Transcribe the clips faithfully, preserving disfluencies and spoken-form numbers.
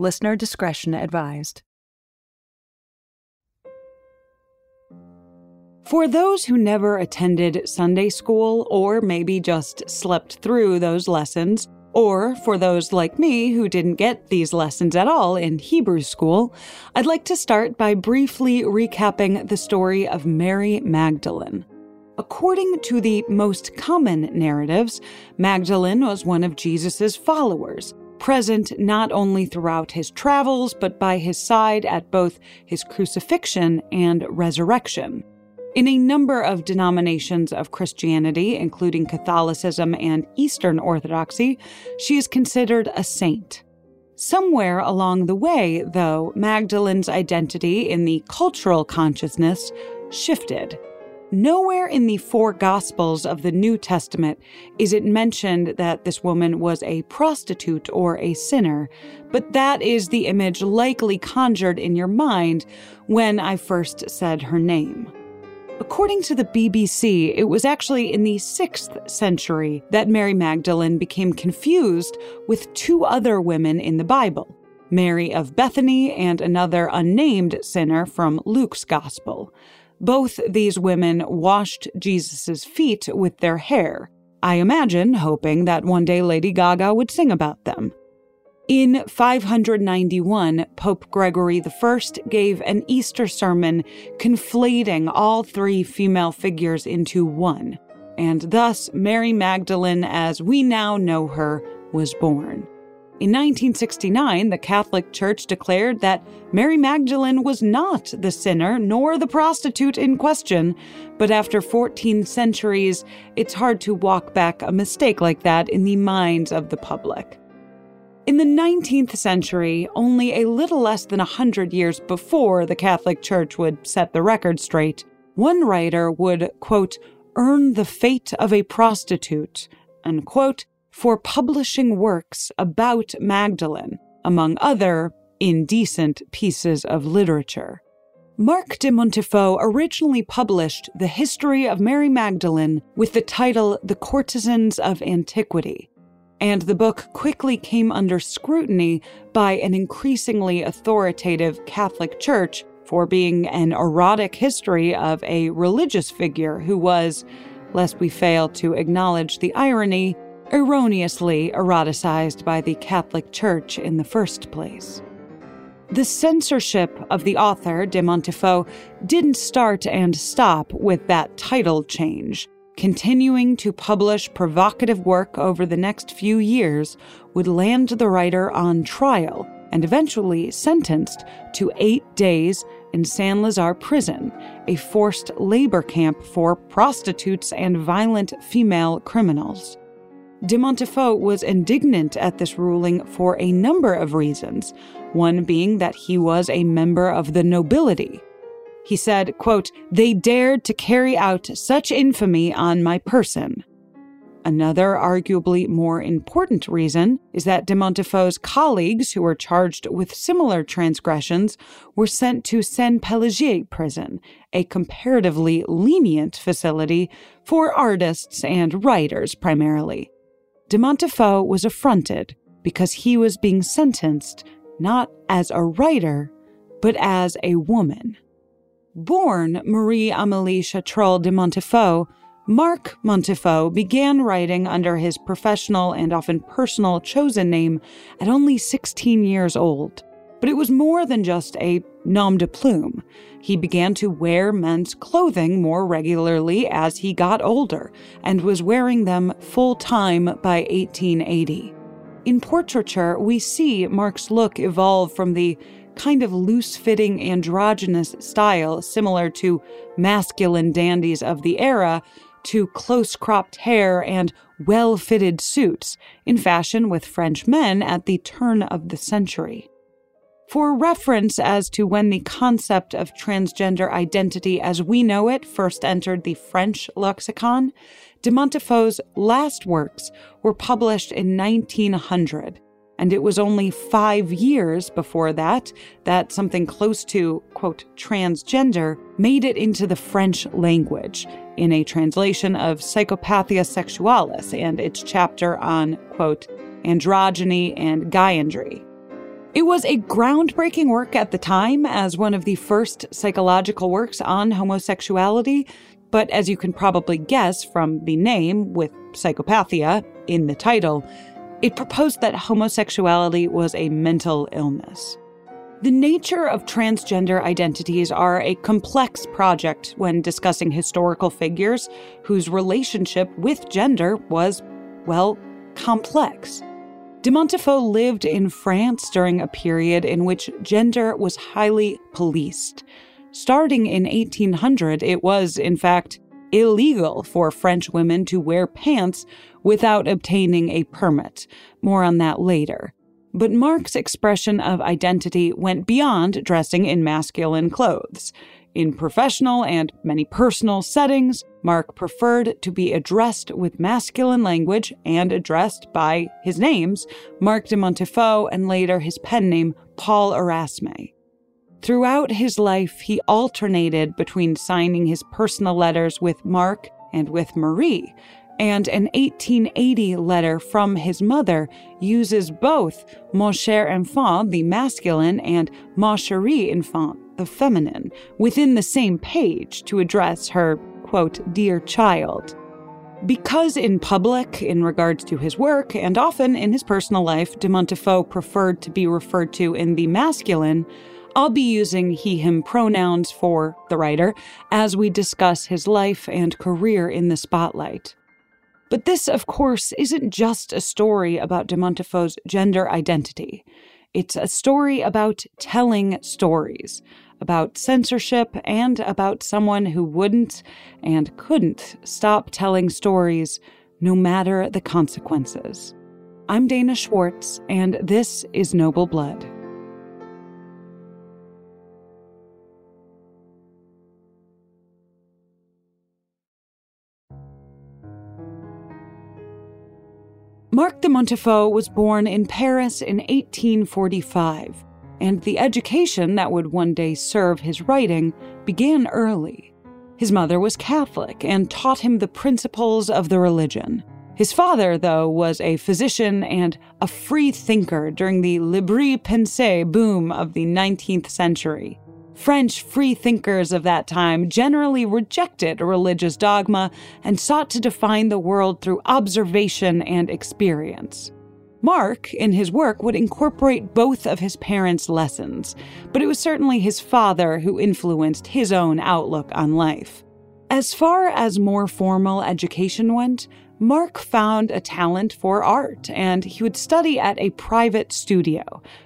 Listener discretion advised. For those who never attended Sunday school, or maybe just slept through those lessons, or for those like me who didn't get these lessons at all in Hebrew school, I'd like to start by briefly recapping the story of Mary Magdalene. According to the most common narratives, Magdalene was one of Jesus' followers, present not only throughout his travels, but by his side at both his crucifixion and resurrection. In a number of denominations of Christianity, including Catholicism and Eastern Orthodoxy, she is considered a saint. Somewhere along the way, though, Magdalene's identity in the cultural consciousness shifted. Nowhere in the four Gospels of the New Testament is it mentioned that this woman was a prostitute or a sinner, but that is the image likely conjured in your mind when I first said her name. According to the B B C, it was actually in the sixth century that Mary Magdalene became confused with two other women in the Bible, Mary of Bethany and another unnamed sinner from Luke's Gospel. Both these women washed Jesus' feet with their hair, I imagine hoping that one day Lady Gaga would sing about them. In five hundred ninety-one, Pope Gregory the First gave an Easter sermon conflating all three female figures into one, and thus Mary Magdalene, as we now know her, was born. In nineteen sixty-nine, the Catholic Church declared that Mary Magdalene was not the sinner nor the prostitute in question, but after fourteen centuries, it's hard to walk back a mistake like that in the minds of the public. In the nineteenth century, only a little less than one hundred years before the Catholic Church would set the record straight, one writer would, quote, earn the fate of a prostitute, unquote, for publishing works about Magdalene, among other indecent pieces of literature. Marc de Montifaud originally published The History of Mary Magdalene with the title The Courtesans of Antiquity, and the book quickly came under scrutiny by an increasingly authoritative Catholic Church for being an erotic history of a religious figure who was, lest we fail to acknowledge the irony, erroneously eroticized by the Catholic Church in the first place. The censorship of the author, de Montifaud, didn't start and stop with that title change. Continuing to publish provocative work over the next few years would land the writer on trial and eventually sentenced to eight days in Saint-Lazare prison, a forced labor camp for prostitutes and violent female criminals. De Montifaud was indignant at this ruling for a number of reasons, one being that he was a member of the nobility. He said, quote, they dared to carry out such infamy on my person. Another, arguably more important reason is that de Montifaud's colleagues who were charged with similar transgressions were sent to Saint-Pélagie prison, a comparatively lenient facility for artists and writers primarily. De Montifaud was affronted because he was being sentenced not as a writer, but as a woman. Born Marie-Amelie Chatrol de Montifaud, Marc Montifaud began writing under his professional and often personal chosen name at only sixteen years old. But it was more than just a nom de plume. He began to wear men's clothing more regularly as he got older, and was wearing them full-time by eighteen eighty. In portraiture, we see Marc's look evolve from the kind of loose-fitting androgynous style similar to masculine dandies of the era to close-cropped hair and well-fitted suits, in fashion with French men at the turn of the century. For reference as to when the concept of transgender identity as we know it first entered the French lexicon, de Montifaud's last works were published in nineteen hundred, and it was only five years before that that something close to, quote, transgender made it into the French language in a translation of Psychopathia Sexualis and its chapter on, quote, androgyny and guyandry. It was a groundbreaking work at the time as one of the first psychological works on homosexuality, but as you can probably guess from the name, with psychopathia in the title, it proposed that homosexuality was a mental illness. The nature of transgender identities are a complex project when discussing historical figures whose relationship with gender was, well, complex. De Montifaud lived in France during a period in which gender was highly policed. Starting in eighteen hundred, it was, in fact, illegal for French women to wear pants without obtaining a permit. More on that later. But Marc's expression of identity went beyond dressing in masculine clothes. In professional and many personal settings, Marc preferred to be addressed with masculine language and addressed by his names, Marc de Montifaud, and later his pen name, Paul Erasme. Throughout his life, he alternated between signing his personal letters with Marc and with Marie, and an eighteen eighty letter from his mother uses both mon cher enfant, the masculine, and ma chérie enfant, the feminine, within the same page to address her, quote, dear child. Because in public, in regards to his work, and often in his personal life, de Montifaud preferred to be referred to in the masculine, I'll be using he-him pronouns for the writer as we discuss his life and career in the spotlight. But this, of course, isn't just a story about de Montifaud's gender identity. It's a story about telling stories, about censorship, and about someone who wouldn't and couldn't stop telling stories, no matter the consequences. I'm Dana Schwartz, and this is Noble Blood. Marc de Montifaud was born in Paris in eighteen forty-five, and the education that would one day serve his writing began early. His mother was Catholic and taught him the principles of the religion. His father, though, was a physician and a free thinker during the libre-pensée boom of the nineteenth century. French free thinkers of that time generally rejected religious dogma and sought to define the world through observation and experience. Marc, in his work, would incorporate both of his parents' lessons, but it was certainly his father who influenced his own outlook on life. As far as more formal education went, Marc found a talent for art, and he would study at a private studio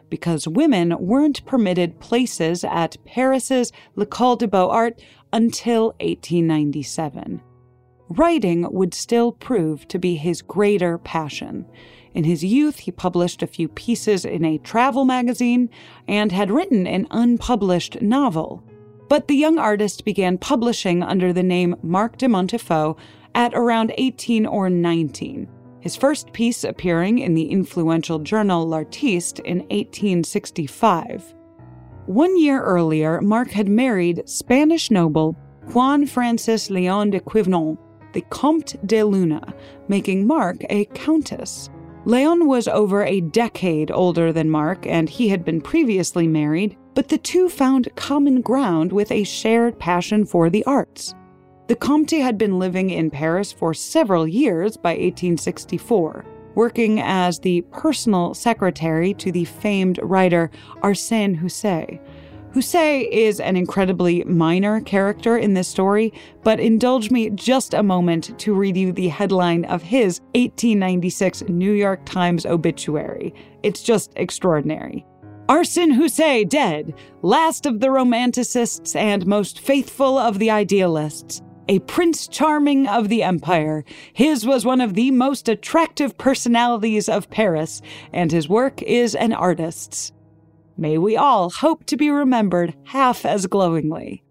because women weren't permitted places at Paris's L'École des Beaux-Arts until eighteen ninety-seven. Writing would still prove to be his greater passion. In his youth, he published a few pieces in a travel magazine and had written an unpublished novel. But the young artist began publishing under the name Marc de Montifaud at around eighteen or nineteen, his first piece appearing in the influential journal L'Artiste in eighteen sixty-five. One year earlier, Marc had married Spanish noble Juan Francis Leon de Quivenant, the Comte de Luna, making Marc a countess. Leon was over a decade older than Marc, and he had been previously married, but the two found common ground with a shared passion for the arts. The Comte had been living in Paris for several years by eighteen sixty-four, working as the personal secretary to the famed writer Arsène Houssaye. Houssaye is an incredibly minor character in this story, but indulge me just a moment to read you the headline of his eighteen ninety-six New York Times obituary. It's just extraordinary. Arsène Houssaye dead, last of the romanticists and most faithful of the idealists. a Prince Charming of the Empire. His was one of the most attractive personalities of Paris, and his work is an artist's. May we all hope to be remembered half as glowingly.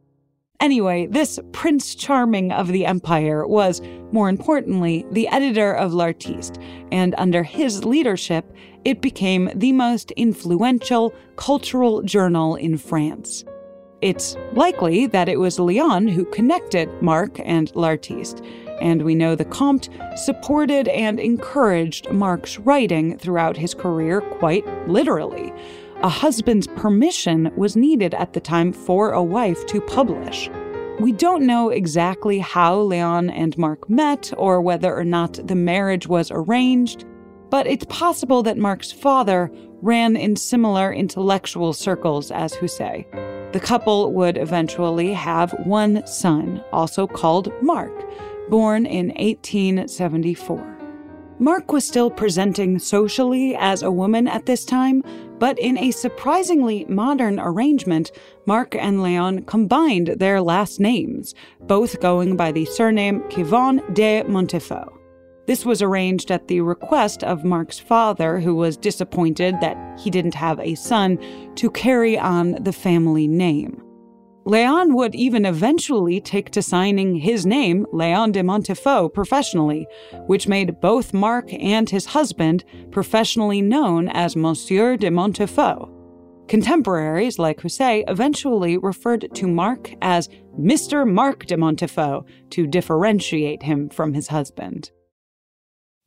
Anyway, this Prince Charming of the Empire was, more importantly, the editor of L'Artiste, and under his leadership, it became the most influential cultural journal in France. It's likely that it was Leon who connected Marc and L'Artiste, and we know the Comte supported and encouraged Marc's writing throughout his career quite literally. A husband's permission was needed at the time for a wife to publish. We don't know exactly how Leon and Marc met or whether or not the marriage was arranged, but it's possible that Marc's father ran in similar intellectual circles as Houssaye. The couple would eventually have one son, also called Marc, born in eighteen seventy-four. Marc was still presenting socially as a woman at this time, but in a surprisingly modern arrangement, Marc and Leon combined their last names, both going by the surname Quivenant de Montifaud. This was arranged at the request of Marc's father, who was disappointed that he didn't have a son to carry on the family name. Leon would even eventually take to signing his name, Leon de Montifaud, professionally, which made both Marc and his husband professionally known as Monsieur de Montifaud. Contemporaries like Houssaye eventually referred to Marc as Mister Marc de Montifaud to differentiate him from his husband.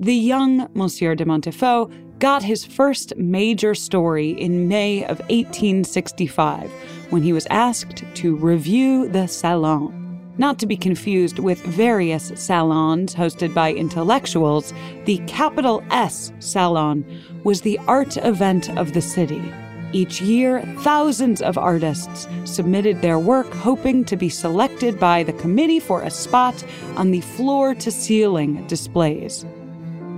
The young Monsieur de Montifaud got his first major story in May of eighteen sixty-five, when he was asked to review the Salon. Not to be confused with various salons hosted by intellectuals, the capital S Salon was the art event of the city. Each year, thousands of artists submitted their work hoping to be selected by the committee for a spot on the floor-to-ceiling displays.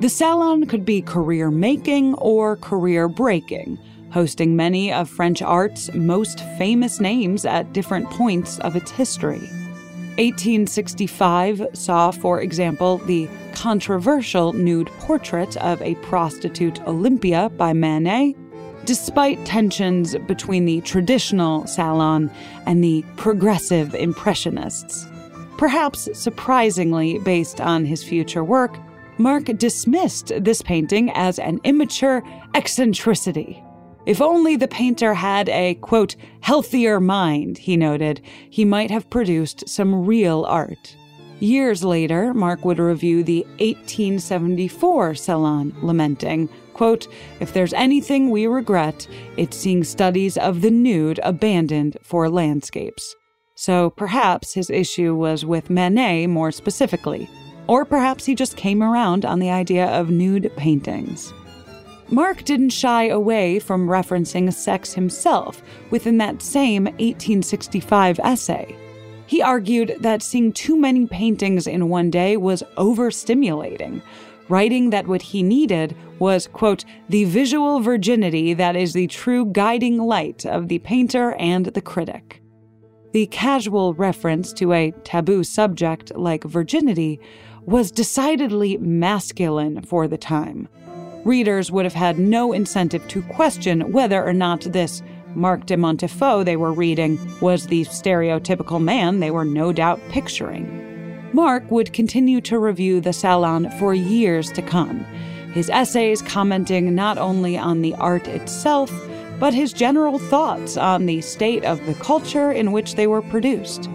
The Salon could be career-making or career-breaking, hosting many of French art's most famous names at different points of its history. eighteen sixty-five saw, for example, the controversial nude portrait of a prostitute Olympia by Manet, despite tensions between the traditional Salon and the progressive Impressionists. Perhaps surprisingly, based on his future work, Marc dismissed this painting as an immature eccentricity. If only the painter had a, quote, healthier mind, he noted, he might have produced some real art. Years later, Marc would review the eighteen seventy-four Salon, lamenting, quote, if there's anything we regret, it's seeing studies of the nude abandoned for landscapes. So perhaps his issue was with Manet more specifically. Or perhaps he just came around on the idea of nude paintings. Marc didn't shy away from referencing sex himself within that same eighteen sixty-five essay. He argued that seeing too many paintings in one day was overstimulating, writing that what he needed was, quote, the visual virginity that is the true guiding light of the painter and the critic. The casual reference to a taboo subject like virginity was decidedly masculine for the time. Readers would have had no incentive to question whether or not this Marc de Montifaud they were reading was the stereotypical man they were no doubt picturing. Marc would continue to review the Salon for years to come, his essays commenting not only on the art itself, but his general thoughts on the state of the culture in which they were produced.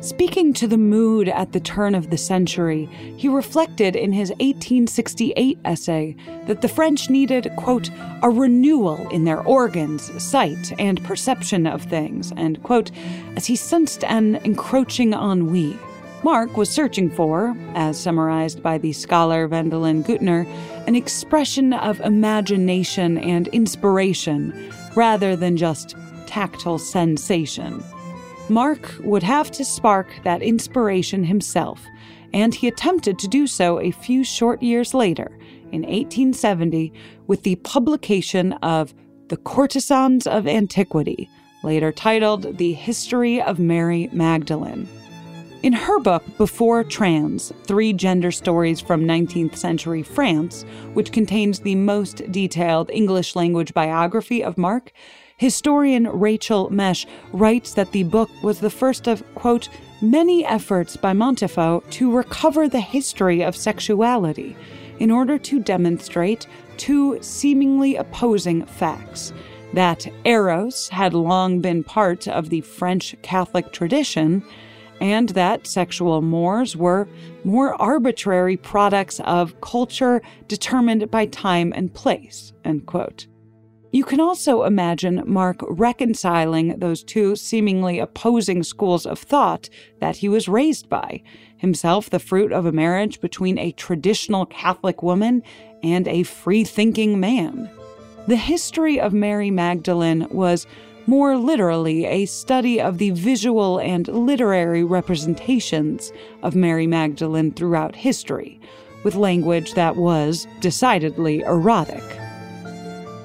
Speaking to the mood at the turn of the century, he reflected in his eighteen sixty-eight essay that the French needed, quote, a renewal in their organs, sight, and perception of things, and, quote, as he sensed an encroaching ennui. Marc was searching for, as summarized by the scholar Wendelin Gutner, an expression of imagination and inspiration rather than just tactile sensation. Marc would have to spark that inspiration himself, and he attempted to do so a few short years later, in eighteen seventy, with the publication of The Courtesans of Antiquity, later titled The History of Mary Magdalene. In her book, Before Trans, Three Gender Stories from nineteenth century France, which contains the most detailed English-language biography of Marc, historian Rachel Mesh writes that the book was the first of, quote, many efforts by Montifaud to recover the history of sexuality in order to demonstrate two seemingly opposing facts, that Eros had long been part of the French Catholic tradition, and that sexual mores were more arbitrary products of culture determined by time and place, end quote. You can also imagine Marc reconciling those two seemingly opposing schools of thought that he was raised by, himself the fruit of a marriage between a traditional Catholic woman and a free-thinking man. The history of Mary Magdalene was more literally a study of the visual and literary representations of Mary Magdalene throughout history, with language that was decidedly erotic.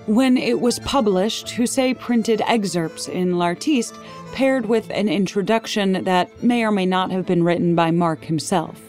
When it was published, Houssaye printed excerpts in L'Artiste paired with an introduction that may or may not have been written by Marc himself.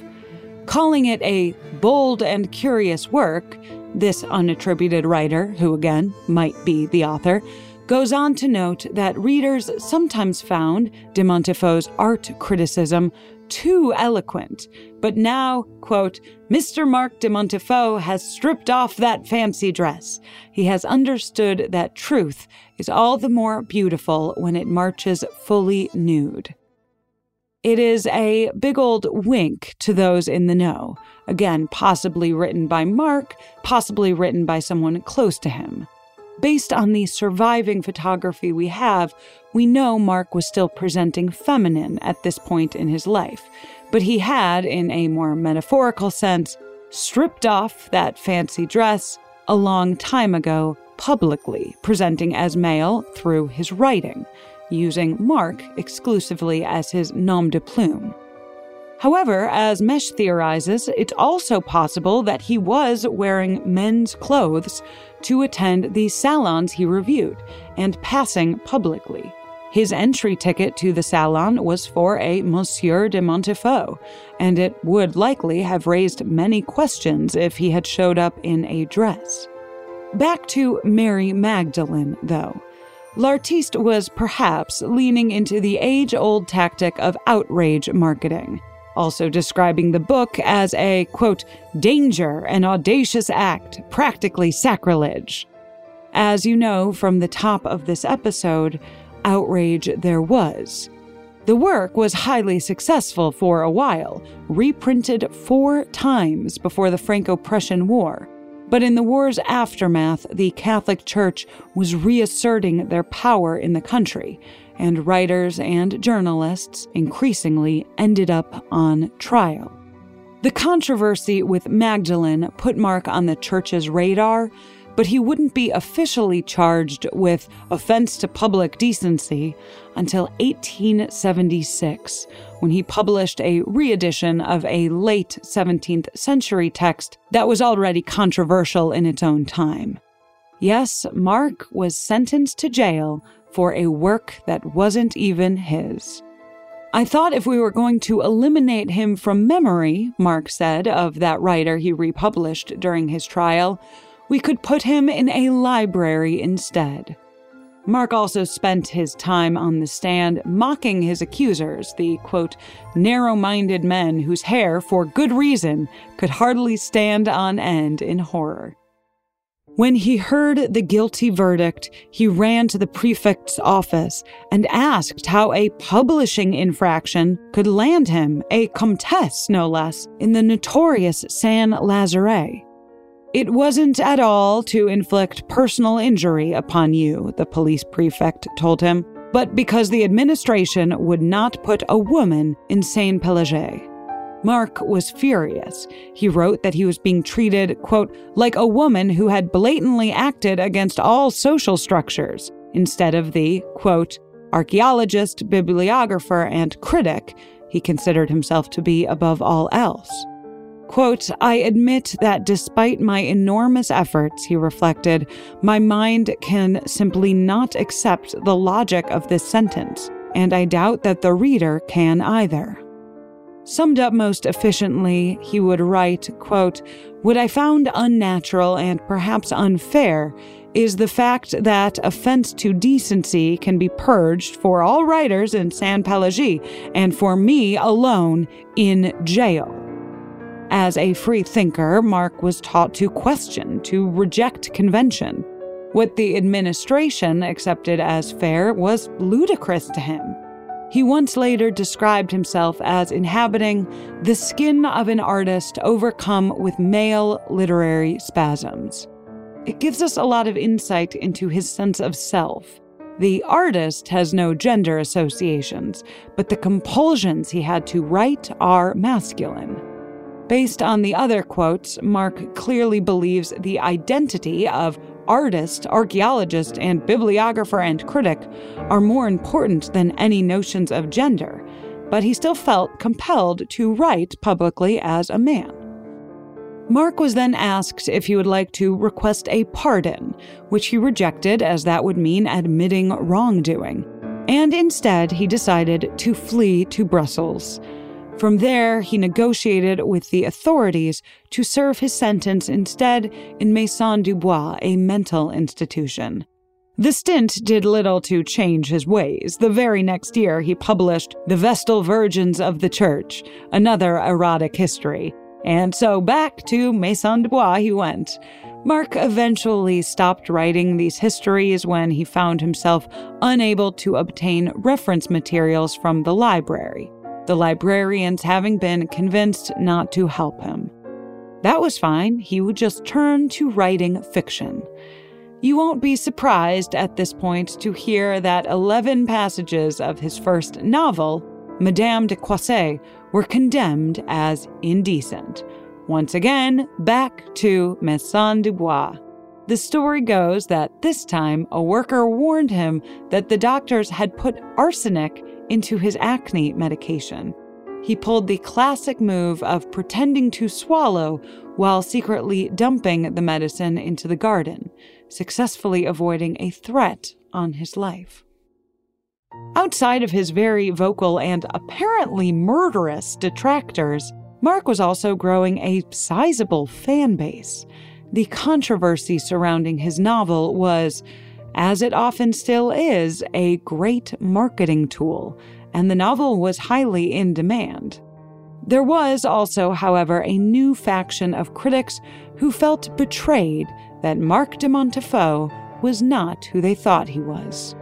Calling it a bold and curious work, this unattributed writer, who again might be the author, goes on to note that readers sometimes found de Montifaud's art criticism too eloquent, but now, quote, Mister Marc de Montifaud has stripped off that fancy dress. He has understood that truth is all the more beautiful when it marches fully nude. It is a big old wink to those in the know. Again, possibly written by Marc, possibly written by someone close to him. Based on the surviving photography we have, we know Marc was still presenting feminine at this point in his life, but he had, in a more metaphorical sense, stripped off that fancy dress a long time ago publicly, presenting as male through his writing, using Marc exclusively as his nom de plume. However, as Mesh theorizes, it's also possible that he was wearing men's clothes to attend the salons he reviewed and passing publicly. His entry ticket to the salon was for a Monsieur de Montifaud, and it would likely have raised many questions if he had showed up in a dress. Back to Mary Magdalene, though. L'Artiste was perhaps leaning into the age-old tactic of outrage marketing, also describing the book as a, quote, danger, an audacious act, practically sacrilege. As you know from the top of this episode, outrage there was. The work was highly successful for a while, reprinted four times before the Franco-Prussian War. But in the war's aftermath, the Catholic Church was reasserting their power in the country, and writers and journalists increasingly ended up on trial. The controversy with Magdalene put Marc on the church's radar, but he wouldn't be officially charged with offense to public decency until eighteen seventy-six, when he published a re-edition of a late seventeenth century text that was already controversial in its own time. Yes, Marc was sentenced to jail for a work that wasn't even his. I thought if we were going to eliminate him from memory, Marc said, of that writer he republished during his trial, we could put him in a library instead. Marc also spent his time on the stand mocking his accusers, the, quote, narrow-minded men whose hair, for good reason, could hardly stand on end in horror. When he heard the guilty verdict, he ran to the prefect's office and asked how a publishing infraction could land him, a comtesse no less, in the notorious Saint-Lazare. It wasn't at all to inflict personal injury upon you, the police prefect told him, but because the administration would not put a woman in Saint-Pélagie. Marc was furious. He wrote that he was being treated, quote, like a woman who had blatantly acted against all social structures, instead of the, quote, archaeologist, bibliographer, and critic he considered himself to be above all else. Quote, I admit that despite my enormous efforts, he reflected, my mind can simply not accept the logic of this sentence, and I doubt that the reader can either. Summed up most efficiently, he would write, quote, "What I found unnatural and perhaps unfair is the fact that offense to decency can be purged for all writers in Saint-Pélagie and for me alone in jail." As a free thinker, Marc was taught to question, to reject convention. What the administration accepted as fair was ludicrous to him. He once later described himself as inhabiting the skin of an artist overcome with male literary spasms. It gives us a lot of insight into his sense of self. The artist has no gender associations, but the compulsions he had to write are masculine. Based on the other quotes, Marc clearly believes the identity of artist, archaeologist, and bibliographer and critic are more important than any notions of gender, but he still felt compelled to write publicly as a man. Marc was then asked if he would like to request a pardon, which he rejected as that would mean admitting wrongdoing, and instead he decided to flee to Brussels. From there, he negotiated with the authorities to serve his sentence instead in Maison Dubois, a mental institution. The stint did little to change his ways. The very next year, he published The Vestal Virgins of the Church, another erotic history. And so back to Maison Dubois he went. Marc eventually stopped writing these histories when he found himself unable to obtain reference materials from the library, the librarians having been convinced not to help him. That was fine. He would just turn to writing fiction. You won't be surprised at this point to hear that eleven passages of his first novel, Madame de Croisset, were condemned as indecent. Once again, back to Maison Dubois. The story goes that this time a worker warned him that the doctors had put arsenic into his acne medication. He pulled the classic move of pretending to swallow while secretly dumping the medicine into the garden, successfully avoiding a threat on his life. Outside of his very vocal and apparently murderous detractors, Marc was also growing a sizable fan base. The controversy surrounding his novel was, as it often still is, a great marketing tool, and the novel was highly in demand. There was also, however, a new faction of critics who felt betrayed that Marc de Montifaud was not who they thought he was.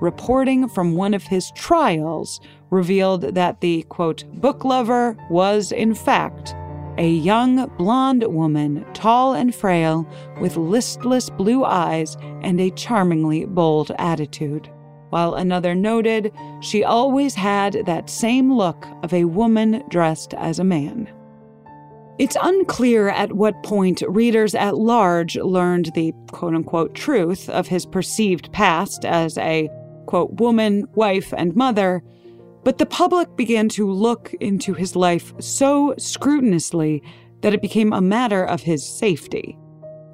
Reporting from one of his trials revealed that the, quote, book lover was, in fact, a young blonde woman, tall and frail, with listless blue eyes and a charmingly bold attitude. While another noted, she always had that same look of a woman dressed as a man. It's unclear at what point readers at large learned the quote-unquote truth of his perceived past as a, quote, woman, wife, and mother, but the public began to look into his life so scrutinously that it became a matter of his safety.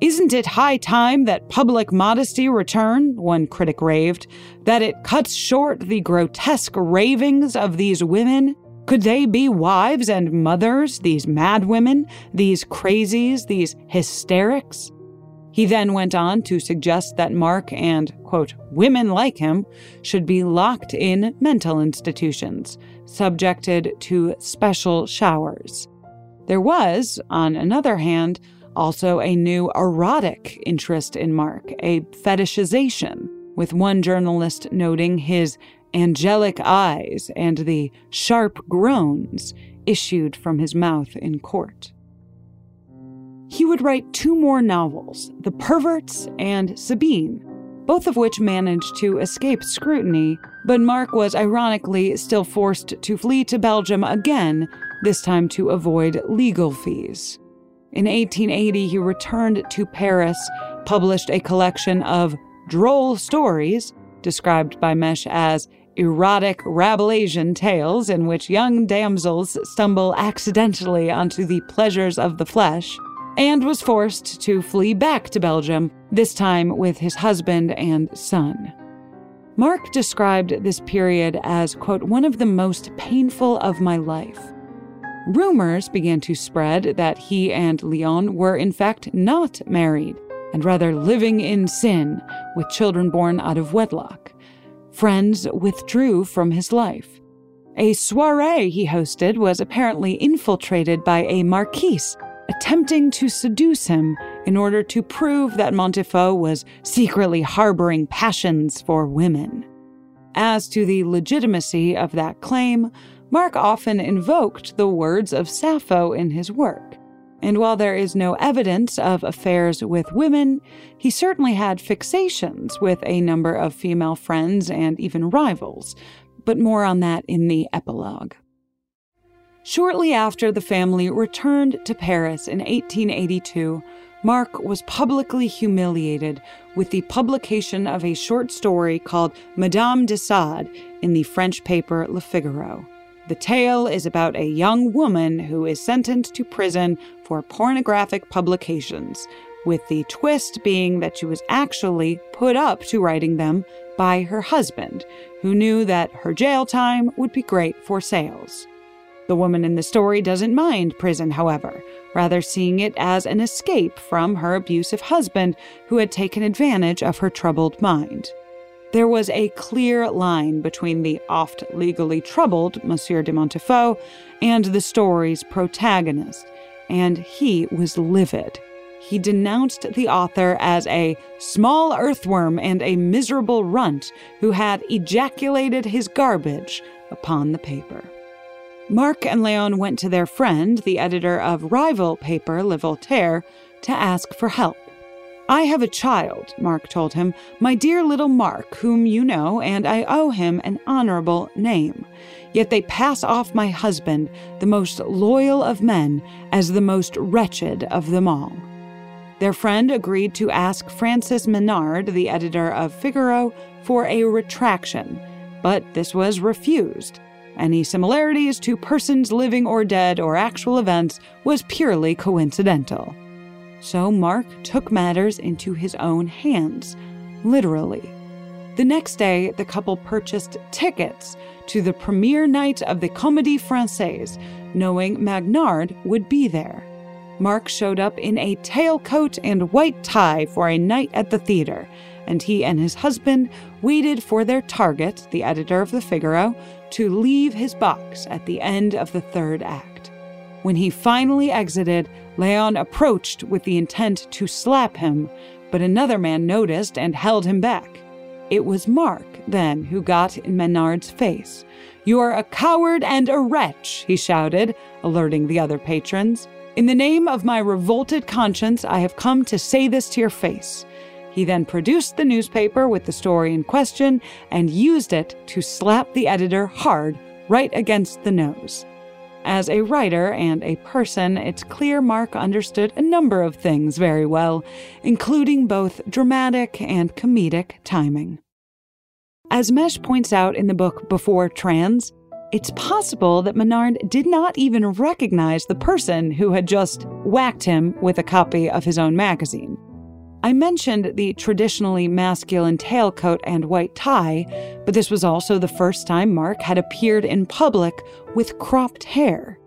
"Isn't it high time that public modesty return?" one critic raved. "That it cuts short the grotesque ravings of these women? Could they be wives and mothers, these mad women, these crazies, these hysterics?" He then went on to suggest that Marc and, quote, women like him should be locked in mental institutions, subjected to special showers. There was, on another hand, also a new erotic interest in Marc, a fetishization, with one journalist noting his angelic eyes and the sharp groans issued from his mouth in court. He would write two more novels, The Perverts and Sabine, both of which managed to escape scrutiny, but Marc was ironically still forced to flee to Belgium again, this time to avoid legal fees. In eighteen eighty, he returned to Paris, published a collection of droll stories, described by Mesh as erotic Rabelaisian tales in which young damsels stumble accidentally onto the pleasures of the flesh, and was forced to flee back to Belgium, this time with his husband and son. Marc described this period as, quote, one of the most painful of my life. Rumors began to spread that he and Leon were in fact not married, and rather living in sin, with children born out of wedlock. Friends withdrew from his life. A soiree he hosted was apparently infiltrated by a marquise, attempting to seduce him in order to prove that Montifaud was secretly harboring passions for women. As to the legitimacy of that claim, Marc often invoked the words of Sappho in his work, and while there is no evidence of affairs with women, he certainly had fixations with a number of female friends and even rivals, but more on that in the epilogue. Shortly after the family returned to Paris in eighteen eighty-two, Marc was publicly humiliated with the publication of a short story called Madame de Sade in the French paper Le Figaro. The tale is about a young woman who is sentenced to prison for pornographic publications, with the twist being that she was actually put up to writing them by her husband, who knew that her jail time would be great for sales. The woman in the story doesn't mind prison, however, rather seeing it as an escape from her abusive husband who had taken advantage of her troubled mind. There was a clear line between the oft legally troubled Monsieur de Montifaud and the story's protagonist, and he was livid. He denounced the author as a small earthworm and a miserable runt who had ejaculated his garbage upon the paper. Marc and Leon went to their friend, the editor of rival paper Le Voltaire, to ask for help. "I have a child," Marc told him, "my dear little Marc, whom you know, and I owe him an honorable name. Yet they pass off my husband, the most loyal of men, as the most wretched of them all." Their friend agreed to ask Francis Menard, the editor of Figaro, for a retraction, but this was refused. Any similarities to persons living or dead or actual events was purely coincidental. So Marc took matters into his own hands, literally. The next day, the couple purchased tickets to the premiere night of the Comédie Française, knowing Magnard would be there. Marc showed up in a tailcoat and white tie for a night at the theater, and he and his husband waited for their target, the editor of the Figaro, to leave his box at the end of the third act. When he finally exited, Leon approached with the intent to slap him, but another man noticed and held him back. It was Marc, then, who got in Menard's face. "You're a coward and a wretch," he shouted, alerting the other patrons. "In the name of my revolted conscience, I have come to say this to your face." He then produced the newspaper with the story in question and used it to slap the editor hard right against the nose. As a writer and a person, it's clear Marc understood a number of things very well, including both dramatic and comedic timing. As Mesh points out in the book Before Trans, it's possible that Menard did not even recognize the person who had just whacked him with a copy of his own magazine. I mentioned the traditionally masculine tailcoat and white tie, but this was also the first time Marc had appeared in public with cropped hair.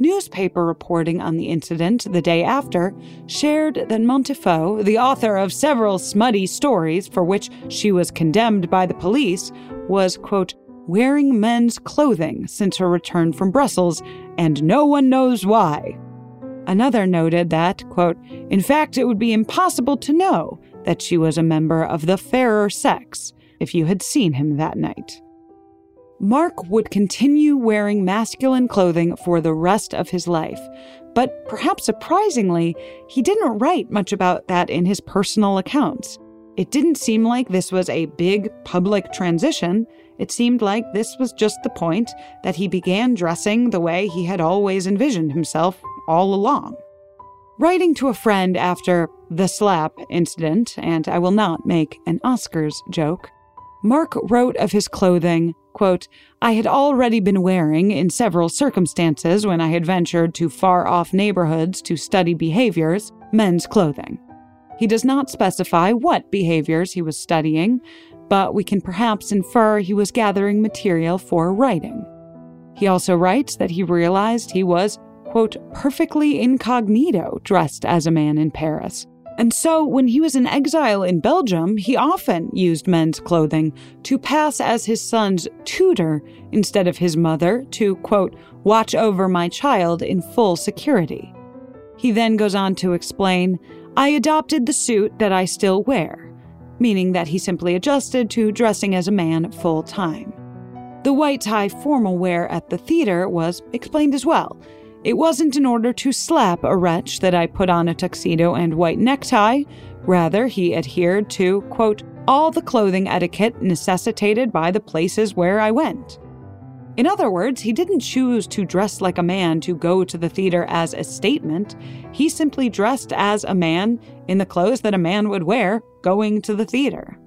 Newspaper reporting on the incident the day after shared that Montifaud, the author of several smutty stories for which she was condemned by the police, was, quote, wearing men's clothing since her return from Brussels, and no one knows why. Another noted that, quote, in fact, it would be impossible to know that she was a member of the fairer sex if you had seen him that night. Marc would continue wearing masculine clothing for the rest of his life, but perhaps surprisingly, he didn't write much about that in his personal accounts. It didn't seem like this was a big public transition. It seemed like this was just the point that he began dressing the way he had always envisioned himself all along. Writing to a friend after the slap incident, and I will not make an Oscars joke, Marc wrote of his clothing, quote, I had already been wearing in several circumstances when I had ventured to far-off neighborhoods to study behaviors, men's clothing. He does not specify what behaviors he was studying, but we can perhaps infer he was gathering material for writing. He also writes that he realized he was, quote, perfectly incognito dressed as a man in Paris. And so when he was in exile in Belgium, he often used men's clothing to pass as his son's tutor instead of his mother to, quote, watch over my child in full security. He then goes on to explain, I adopted the suit that I still wear, meaning that he simply adjusted to dressing as a man full time. The white tie formal wear at the theater was explained as well. It wasn't in order to slap a wretch that I put on a tuxedo and white necktie. Rather, he adhered to, quote, all the clothing etiquette necessitated by the places where I went. In other words, he didn't choose to dress like a man to go to the theater as a statement. He simply dressed as a man in the clothes that a man would wear going to the theater.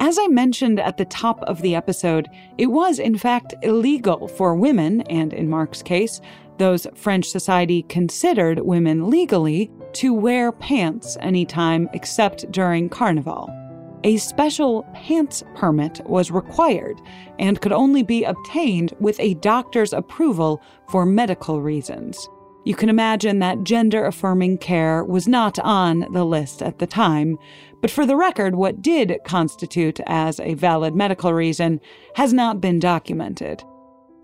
As I mentioned at the top of the episode, it was in fact illegal for women, and in Marc's case, those French society considered women legally, to wear pants anytime except during Carnival. A special pants permit was required and could only be obtained with a doctor's approval for medical reasons. You can imagine that gender-affirming care was not on the list at the time, but for the record, what did constitute as a valid medical reason has not been documented.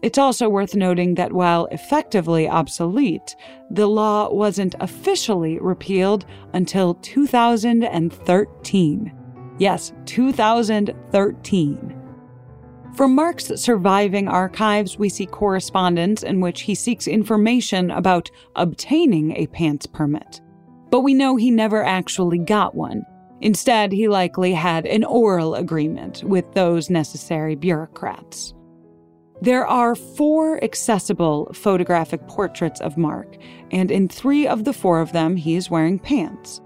It's also worth noting that while effectively obsolete, the law wasn't officially repealed until two thousand thirteen. Yes, two thousand thirteen. From Marc's surviving archives, we see correspondence in which he seeks information about obtaining a pants permit. But we know he never actually got one. Instead, he likely had an oral agreement with those necessary bureaucrats. There are four accessible photographic portraits of Marc, and in three of the four of them, he is wearing pants.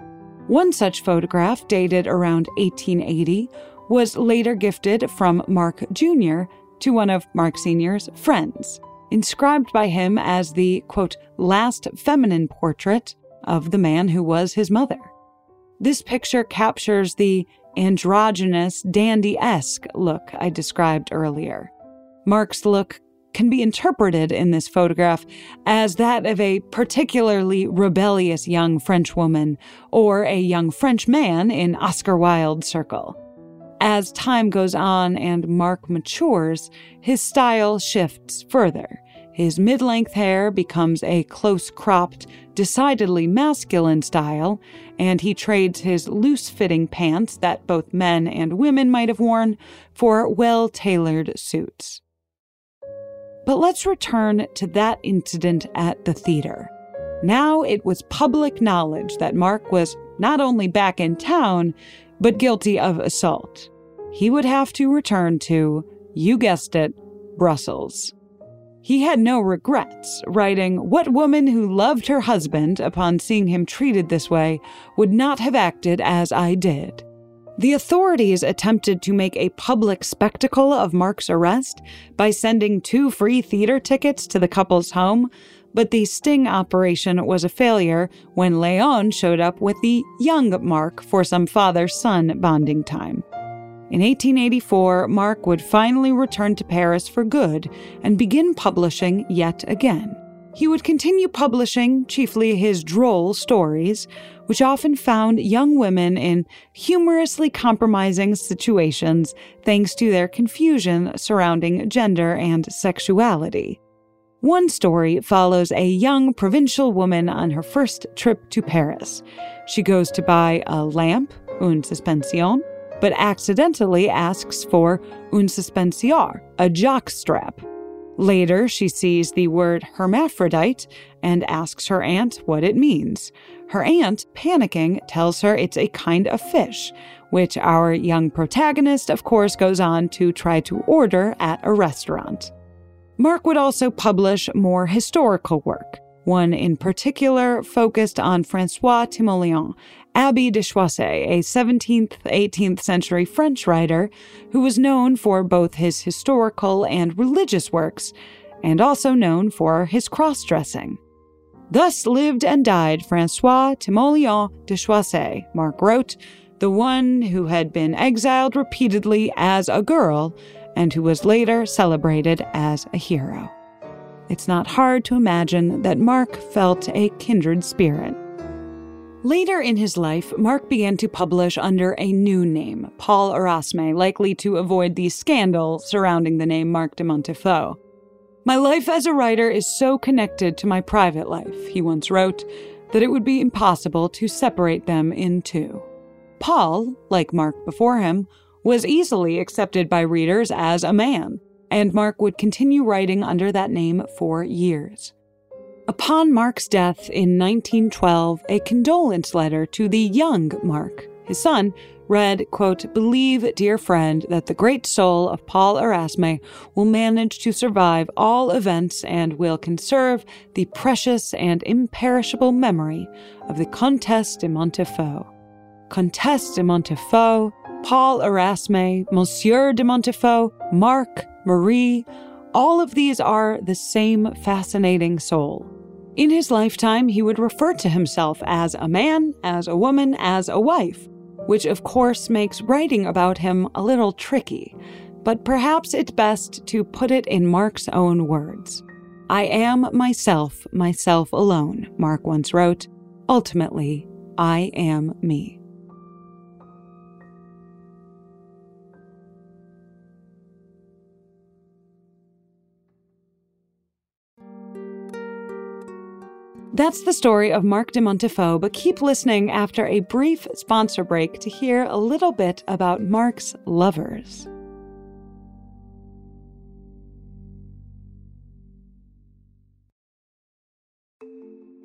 One such photograph, dated around eighteen eighty, was later gifted from Marc Junior to one of Marc Senior's friends, inscribed by him as the, quote, last feminine portrait of the man who was his mother. This picture captures the androgynous, dandy-esque look I described earlier. Marc's look can be interpreted in this photograph as that of a particularly rebellious young French woman or a young French man in Oscar Wilde circle. As time goes on and Marc matures, his style shifts further. His mid-length hair becomes a close-cropped, decidedly masculine style, and he trades his loose-fitting pants that both men and women might have worn for well-tailored suits. But let's return to that incident at the theater. Now it was public knowledge that Marc was not only back in town, but guilty of assault. He would have to return to, you guessed it, Brussels. He had no regrets, writing, what woman who loved her husband upon seeing him treated this way would not have acted as I did. The authorities attempted to make a public spectacle of Marc's arrest by sending two free theater tickets to the couple's home, but the sting operation was a failure when Leon showed up with the young Marc for some father-son bonding time. In eighteen eighty-four, Marc would finally return to Paris for good and begin publishing yet again. He would continue publishing chiefly his droll stories, which often found young women in humorously compromising situations thanks to their confusion surrounding gender and sexuality. One story follows a young provincial woman on her first trip to Paris. She goes to buy a lamp, une suspension, but accidentally asks for un suspensior, a jockstrap. Later, she sees the word hermaphrodite and asks her aunt what it means. Her aunt, panicking, tells her it's a kind of fish, which our young protagonist, of course, goes on to try to order at a restaurant. Marc would also publish more historical work, one in particular focused on François Timoleon, Abbé de Choiset, a seventeenth eighteenth century French writer who was known for both his historical and religious works, and also known for his cross-dressing. Thus lived and died François Timoleon de Choiset, Marc wrote, the one who had been exiled repeatedly as a girl and who was later celebrated as a hero. It's not hard to imagine that Marc felt a kindred spirit. Later in his life, Marc began to publish under a new name, Paul Erasme, likely to avoid the scandal surrounding the name Marc de Montifaud. "My life as a writer is so connected to my private life," he once wrote, "that it would be impossible to separate them in two." Paul, like Marc before him, was easily accepted by readers as a man, and Marc would continue writing under that name for years. Upon Marc's death in nineteen twelve, a condolence letter to the young Marc, his son, read, quote, "Believe, dear friend, that the great soul of Paul Erasme will manage to survive all events and will conserve the precious and imperishable memory of the Comtesse de Montifaud. Comtesse de Montifaud, Paul Erasme, Monsieur de Montifaud, Marc, Marie, all of these are the same fascinating soul." In his lifetime, he would refer to himself as a man, as a woman, as a wife, which of course makes writing about him a little tricky, but perhaps it's best to put it in Marc's own words. "I am myself, myself alone," Marc once wrote. "Ultimately, I am me." That's the story of Marc de Montifaud, but keep listening after a brief sponsor break to hear a little bit about Marc's lovers.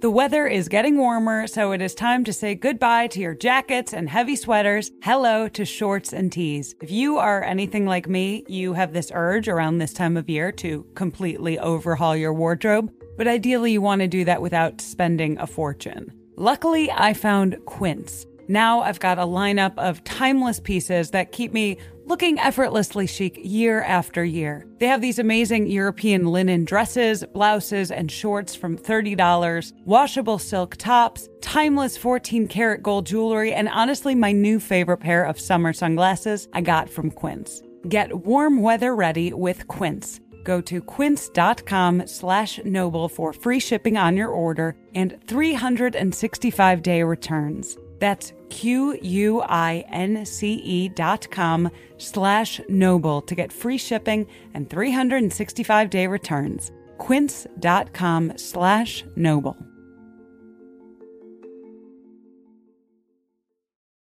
The weather is getting warmer, so it is time to say goodbye to your jackets and heavy sweaters. Hello to shorts and tees. If you are anything like me, you have this urge around this time of year to completely overhaul your wardrobe, but ideally you want to do that without spending a fortune. Luckily, I found Quince. Now I've got a lineup of timeless pieces that keep me looking effortlessly chic year after year. They have these amazing European linen dresses, blouses, and shorts from thirty dollars, washable silk tops, timeless fourteen karat gold jewelry, and honestly, my new favorite pair of summer sunglasses I got from Quince. Get warm weather ready with Quince. Go to quince.com slash noble for free shipping on your order and three hundred sixty-five day returns. That's Q-U-I-N-C-E dot com slash noble to get free shipping and three hundred sixty-five day returns. Quince.com slash noble.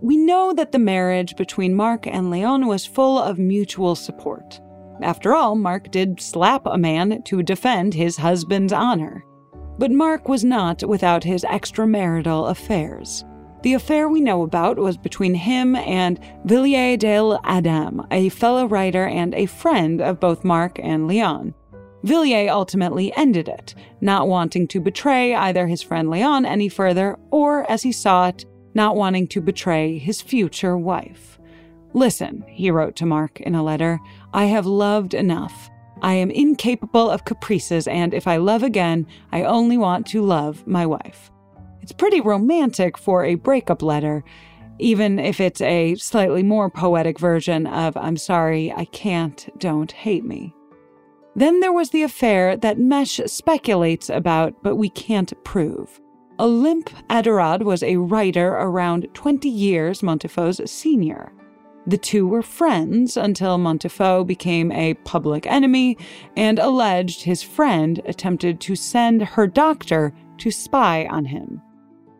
We know that the marriage between Marc and Leon was full of mutual support. After all, Marc did slap a man to defend his husband's honor. But Marc was not without his extramarital affairs. The affair we know about was between him and Villiers de l'Adam, a fellow writer and a friend of both Marc and Leon. Villiers ultimately ended it, not wanting to betray either his friend Leon any further or, as he saw it, not wanting to betray his future wife. "Listen," he wrote to Marc in a letter, "I have loved enough. I am incapable of caprices, and if I love again, I only want to love my wife." It's pretty romantic for a breakup letter, even if it's a slightly more poetic version of "I'm sorry, I can't, don't hate me." Then there was the affair that Mesh speculates about, but we can't prove. Olymp Adorad was a writer around twenty years Montifaud's senior. The two were friends until Montifaud became a public enemy and alleged his friend attempted to send her doctor to spy on him.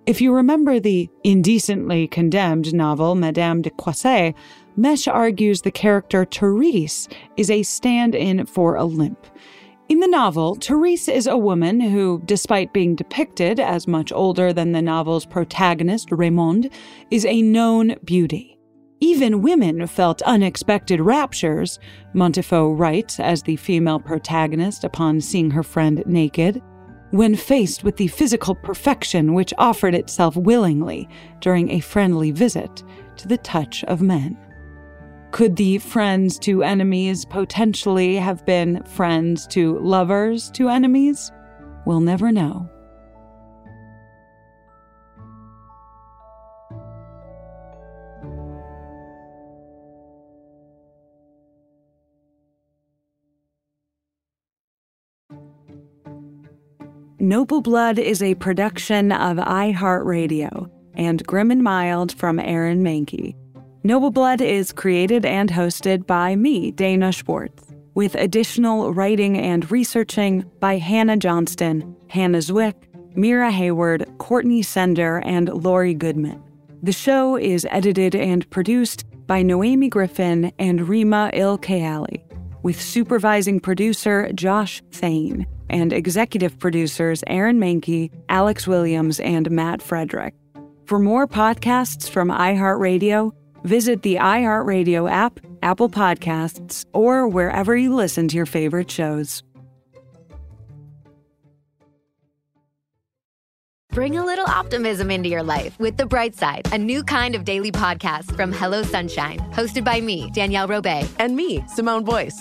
If you remember the indecently condemned novel Madame de Croisset, Mesh argues the character Therese is a stand-in for Olymp. In the novel, Therese is a woman who, despite being depicted as much older than the novel's protagonist, Raymond, is a known beauty. Even women felt unexpected raptures, Montifaud writes as the female protagonist upon seeing her friend naked, when faced with the physical perfection which offered itself willingly during a friendly visit to the touch of men. Could the friends to enemies potentially have been friends to lovers to enemies? We'll never know. Noble Blood is a production of iHeartRadio and Grim and Mild from Aaron Mankey. Noble Blood is created and hosted by me, Dana Schwartz, with additional writing and researching by Hannah Johnston, Hannah Zwick, Mira Hayward, Courtney Sender, and Lori Goodman. The show is edited and produced by Noemi Griffin and Rima Ilkayali, with supervising producer Josh Thane and executive producers Aaron Mankey, Alex Williams, and Matt Frederick. For more podcasts from iHeartRadio, visit the iHeartRadio app, Apple Podcasts, or wherever you listen to your favorite shows. Bring a little optimism into your life with The Bright Side, a new kind of daily podcast from Hello Sunshine, hosted by me, Danielle Robay, and me, Simone Boyce.